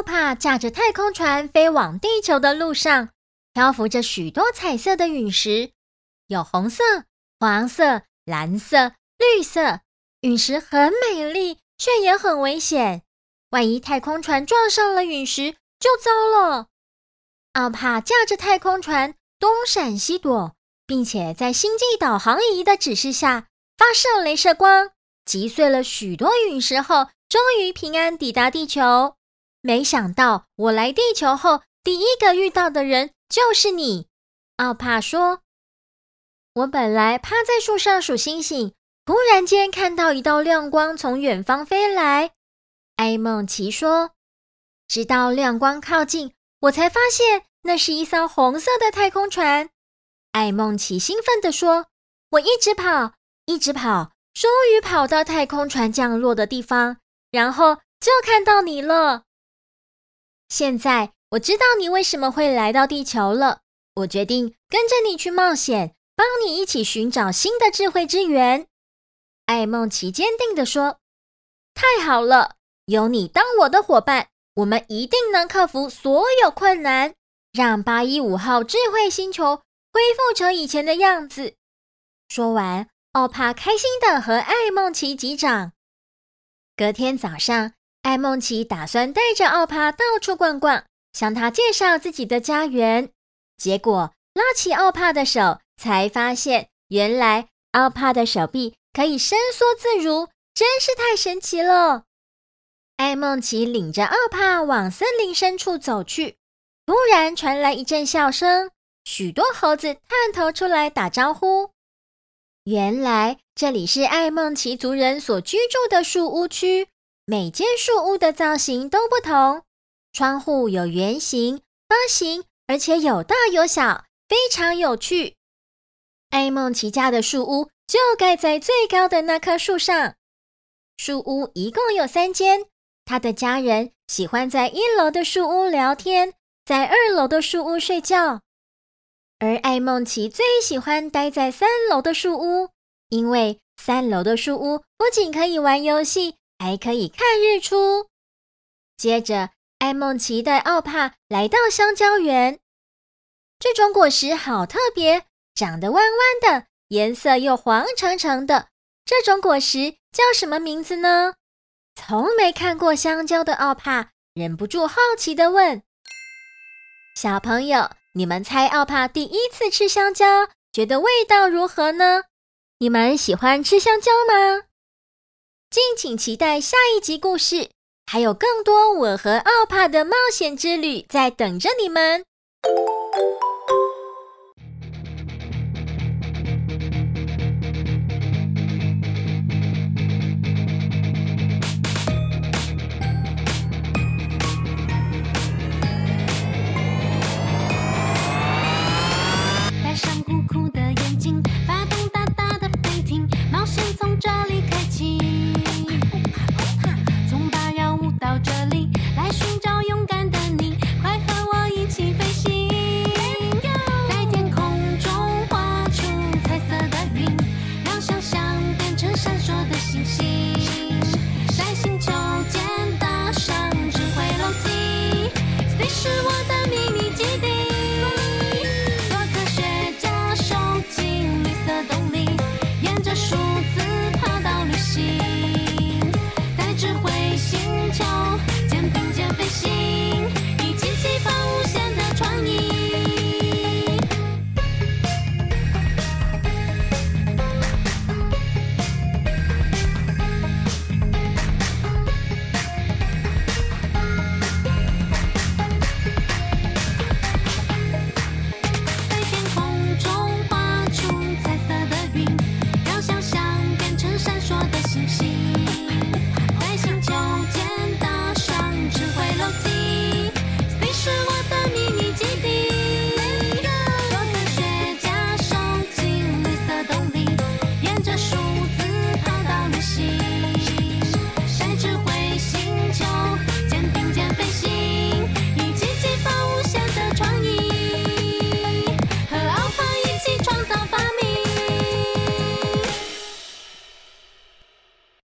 奥帕驾着太空船飞往地球的路上，漂浮着许多彩色的陨石，有红色、黄色、蓝色、绿色。陨石很美丽，却也很危险，万一太空船撞上了陨石就糟了。奥帕驾着太空船东闪西躲，并且在星际导航仪的指示下发射雷射光，击碎了许多陨石后，终于平安抵达地球。没想到我来地球后第一个遇到的人就是你，奥帕说。我本来趴在树上数星星，突然间看到一道亮光从远方飞来，埃孟奇说。直到亮光靠近，我才发现那是一艘红色的太空船。埃孟奇兴奋地说，我一直跑一直跑，终于跑到太空船降落的地方，然后就看到你了。现在我知道你为什么会来到地球了，我决定跟着你去冒险，帮你一起寻找新的智慧之源。艾梦琪坚定地说。太好了，有你当我的伙伴，我们一定能克服所有困难，让815号智慧星球恢复成以前的样子。说完，奥帕开心地和艾梦琪击掌。隔天早上，艾梦琪打算带着奥帕到处逛逛，向他介绍自己的家园。结果拉起奥帕的手，才发现原来奥帕的手臂可以伸缩自如，真是太神奇了。艾梦琪领着奥帕往森林深处走去，突然传来一阵笑声，许多猴子探头出来打招呼。原来这里是艾梦琪族人所居住的树屋区，每间树屋的造型都不同，窗户有圆形、方形，而且有大有小，非常有趣。艾梦琪家的树屋就盖在最高的那棵树上。树屋一共有3间，他的家人喜欢在1楼的树屋聊天，在2楼的树屋睡觉。而艾梦琪最喜欢待在3楼的树屋，因为3楼的树屋不仅可以玩游戏，还可以看日出。接着，艾梦琪带奥帕来到香蕉园。这种果实好特别，长得弯弯的，颜色又黄橙橙的，这种果实叫什么名字呢？从没看过香蕉的奥帕忍不住好奇地问。小朋友，你们猜奥帕第一次吃香蕉，觉得味道如何呢？你们喜欢吃香蕉吗？敬请期待下一集故事，还有更多我和奥帕的冒险之旅在等着你们。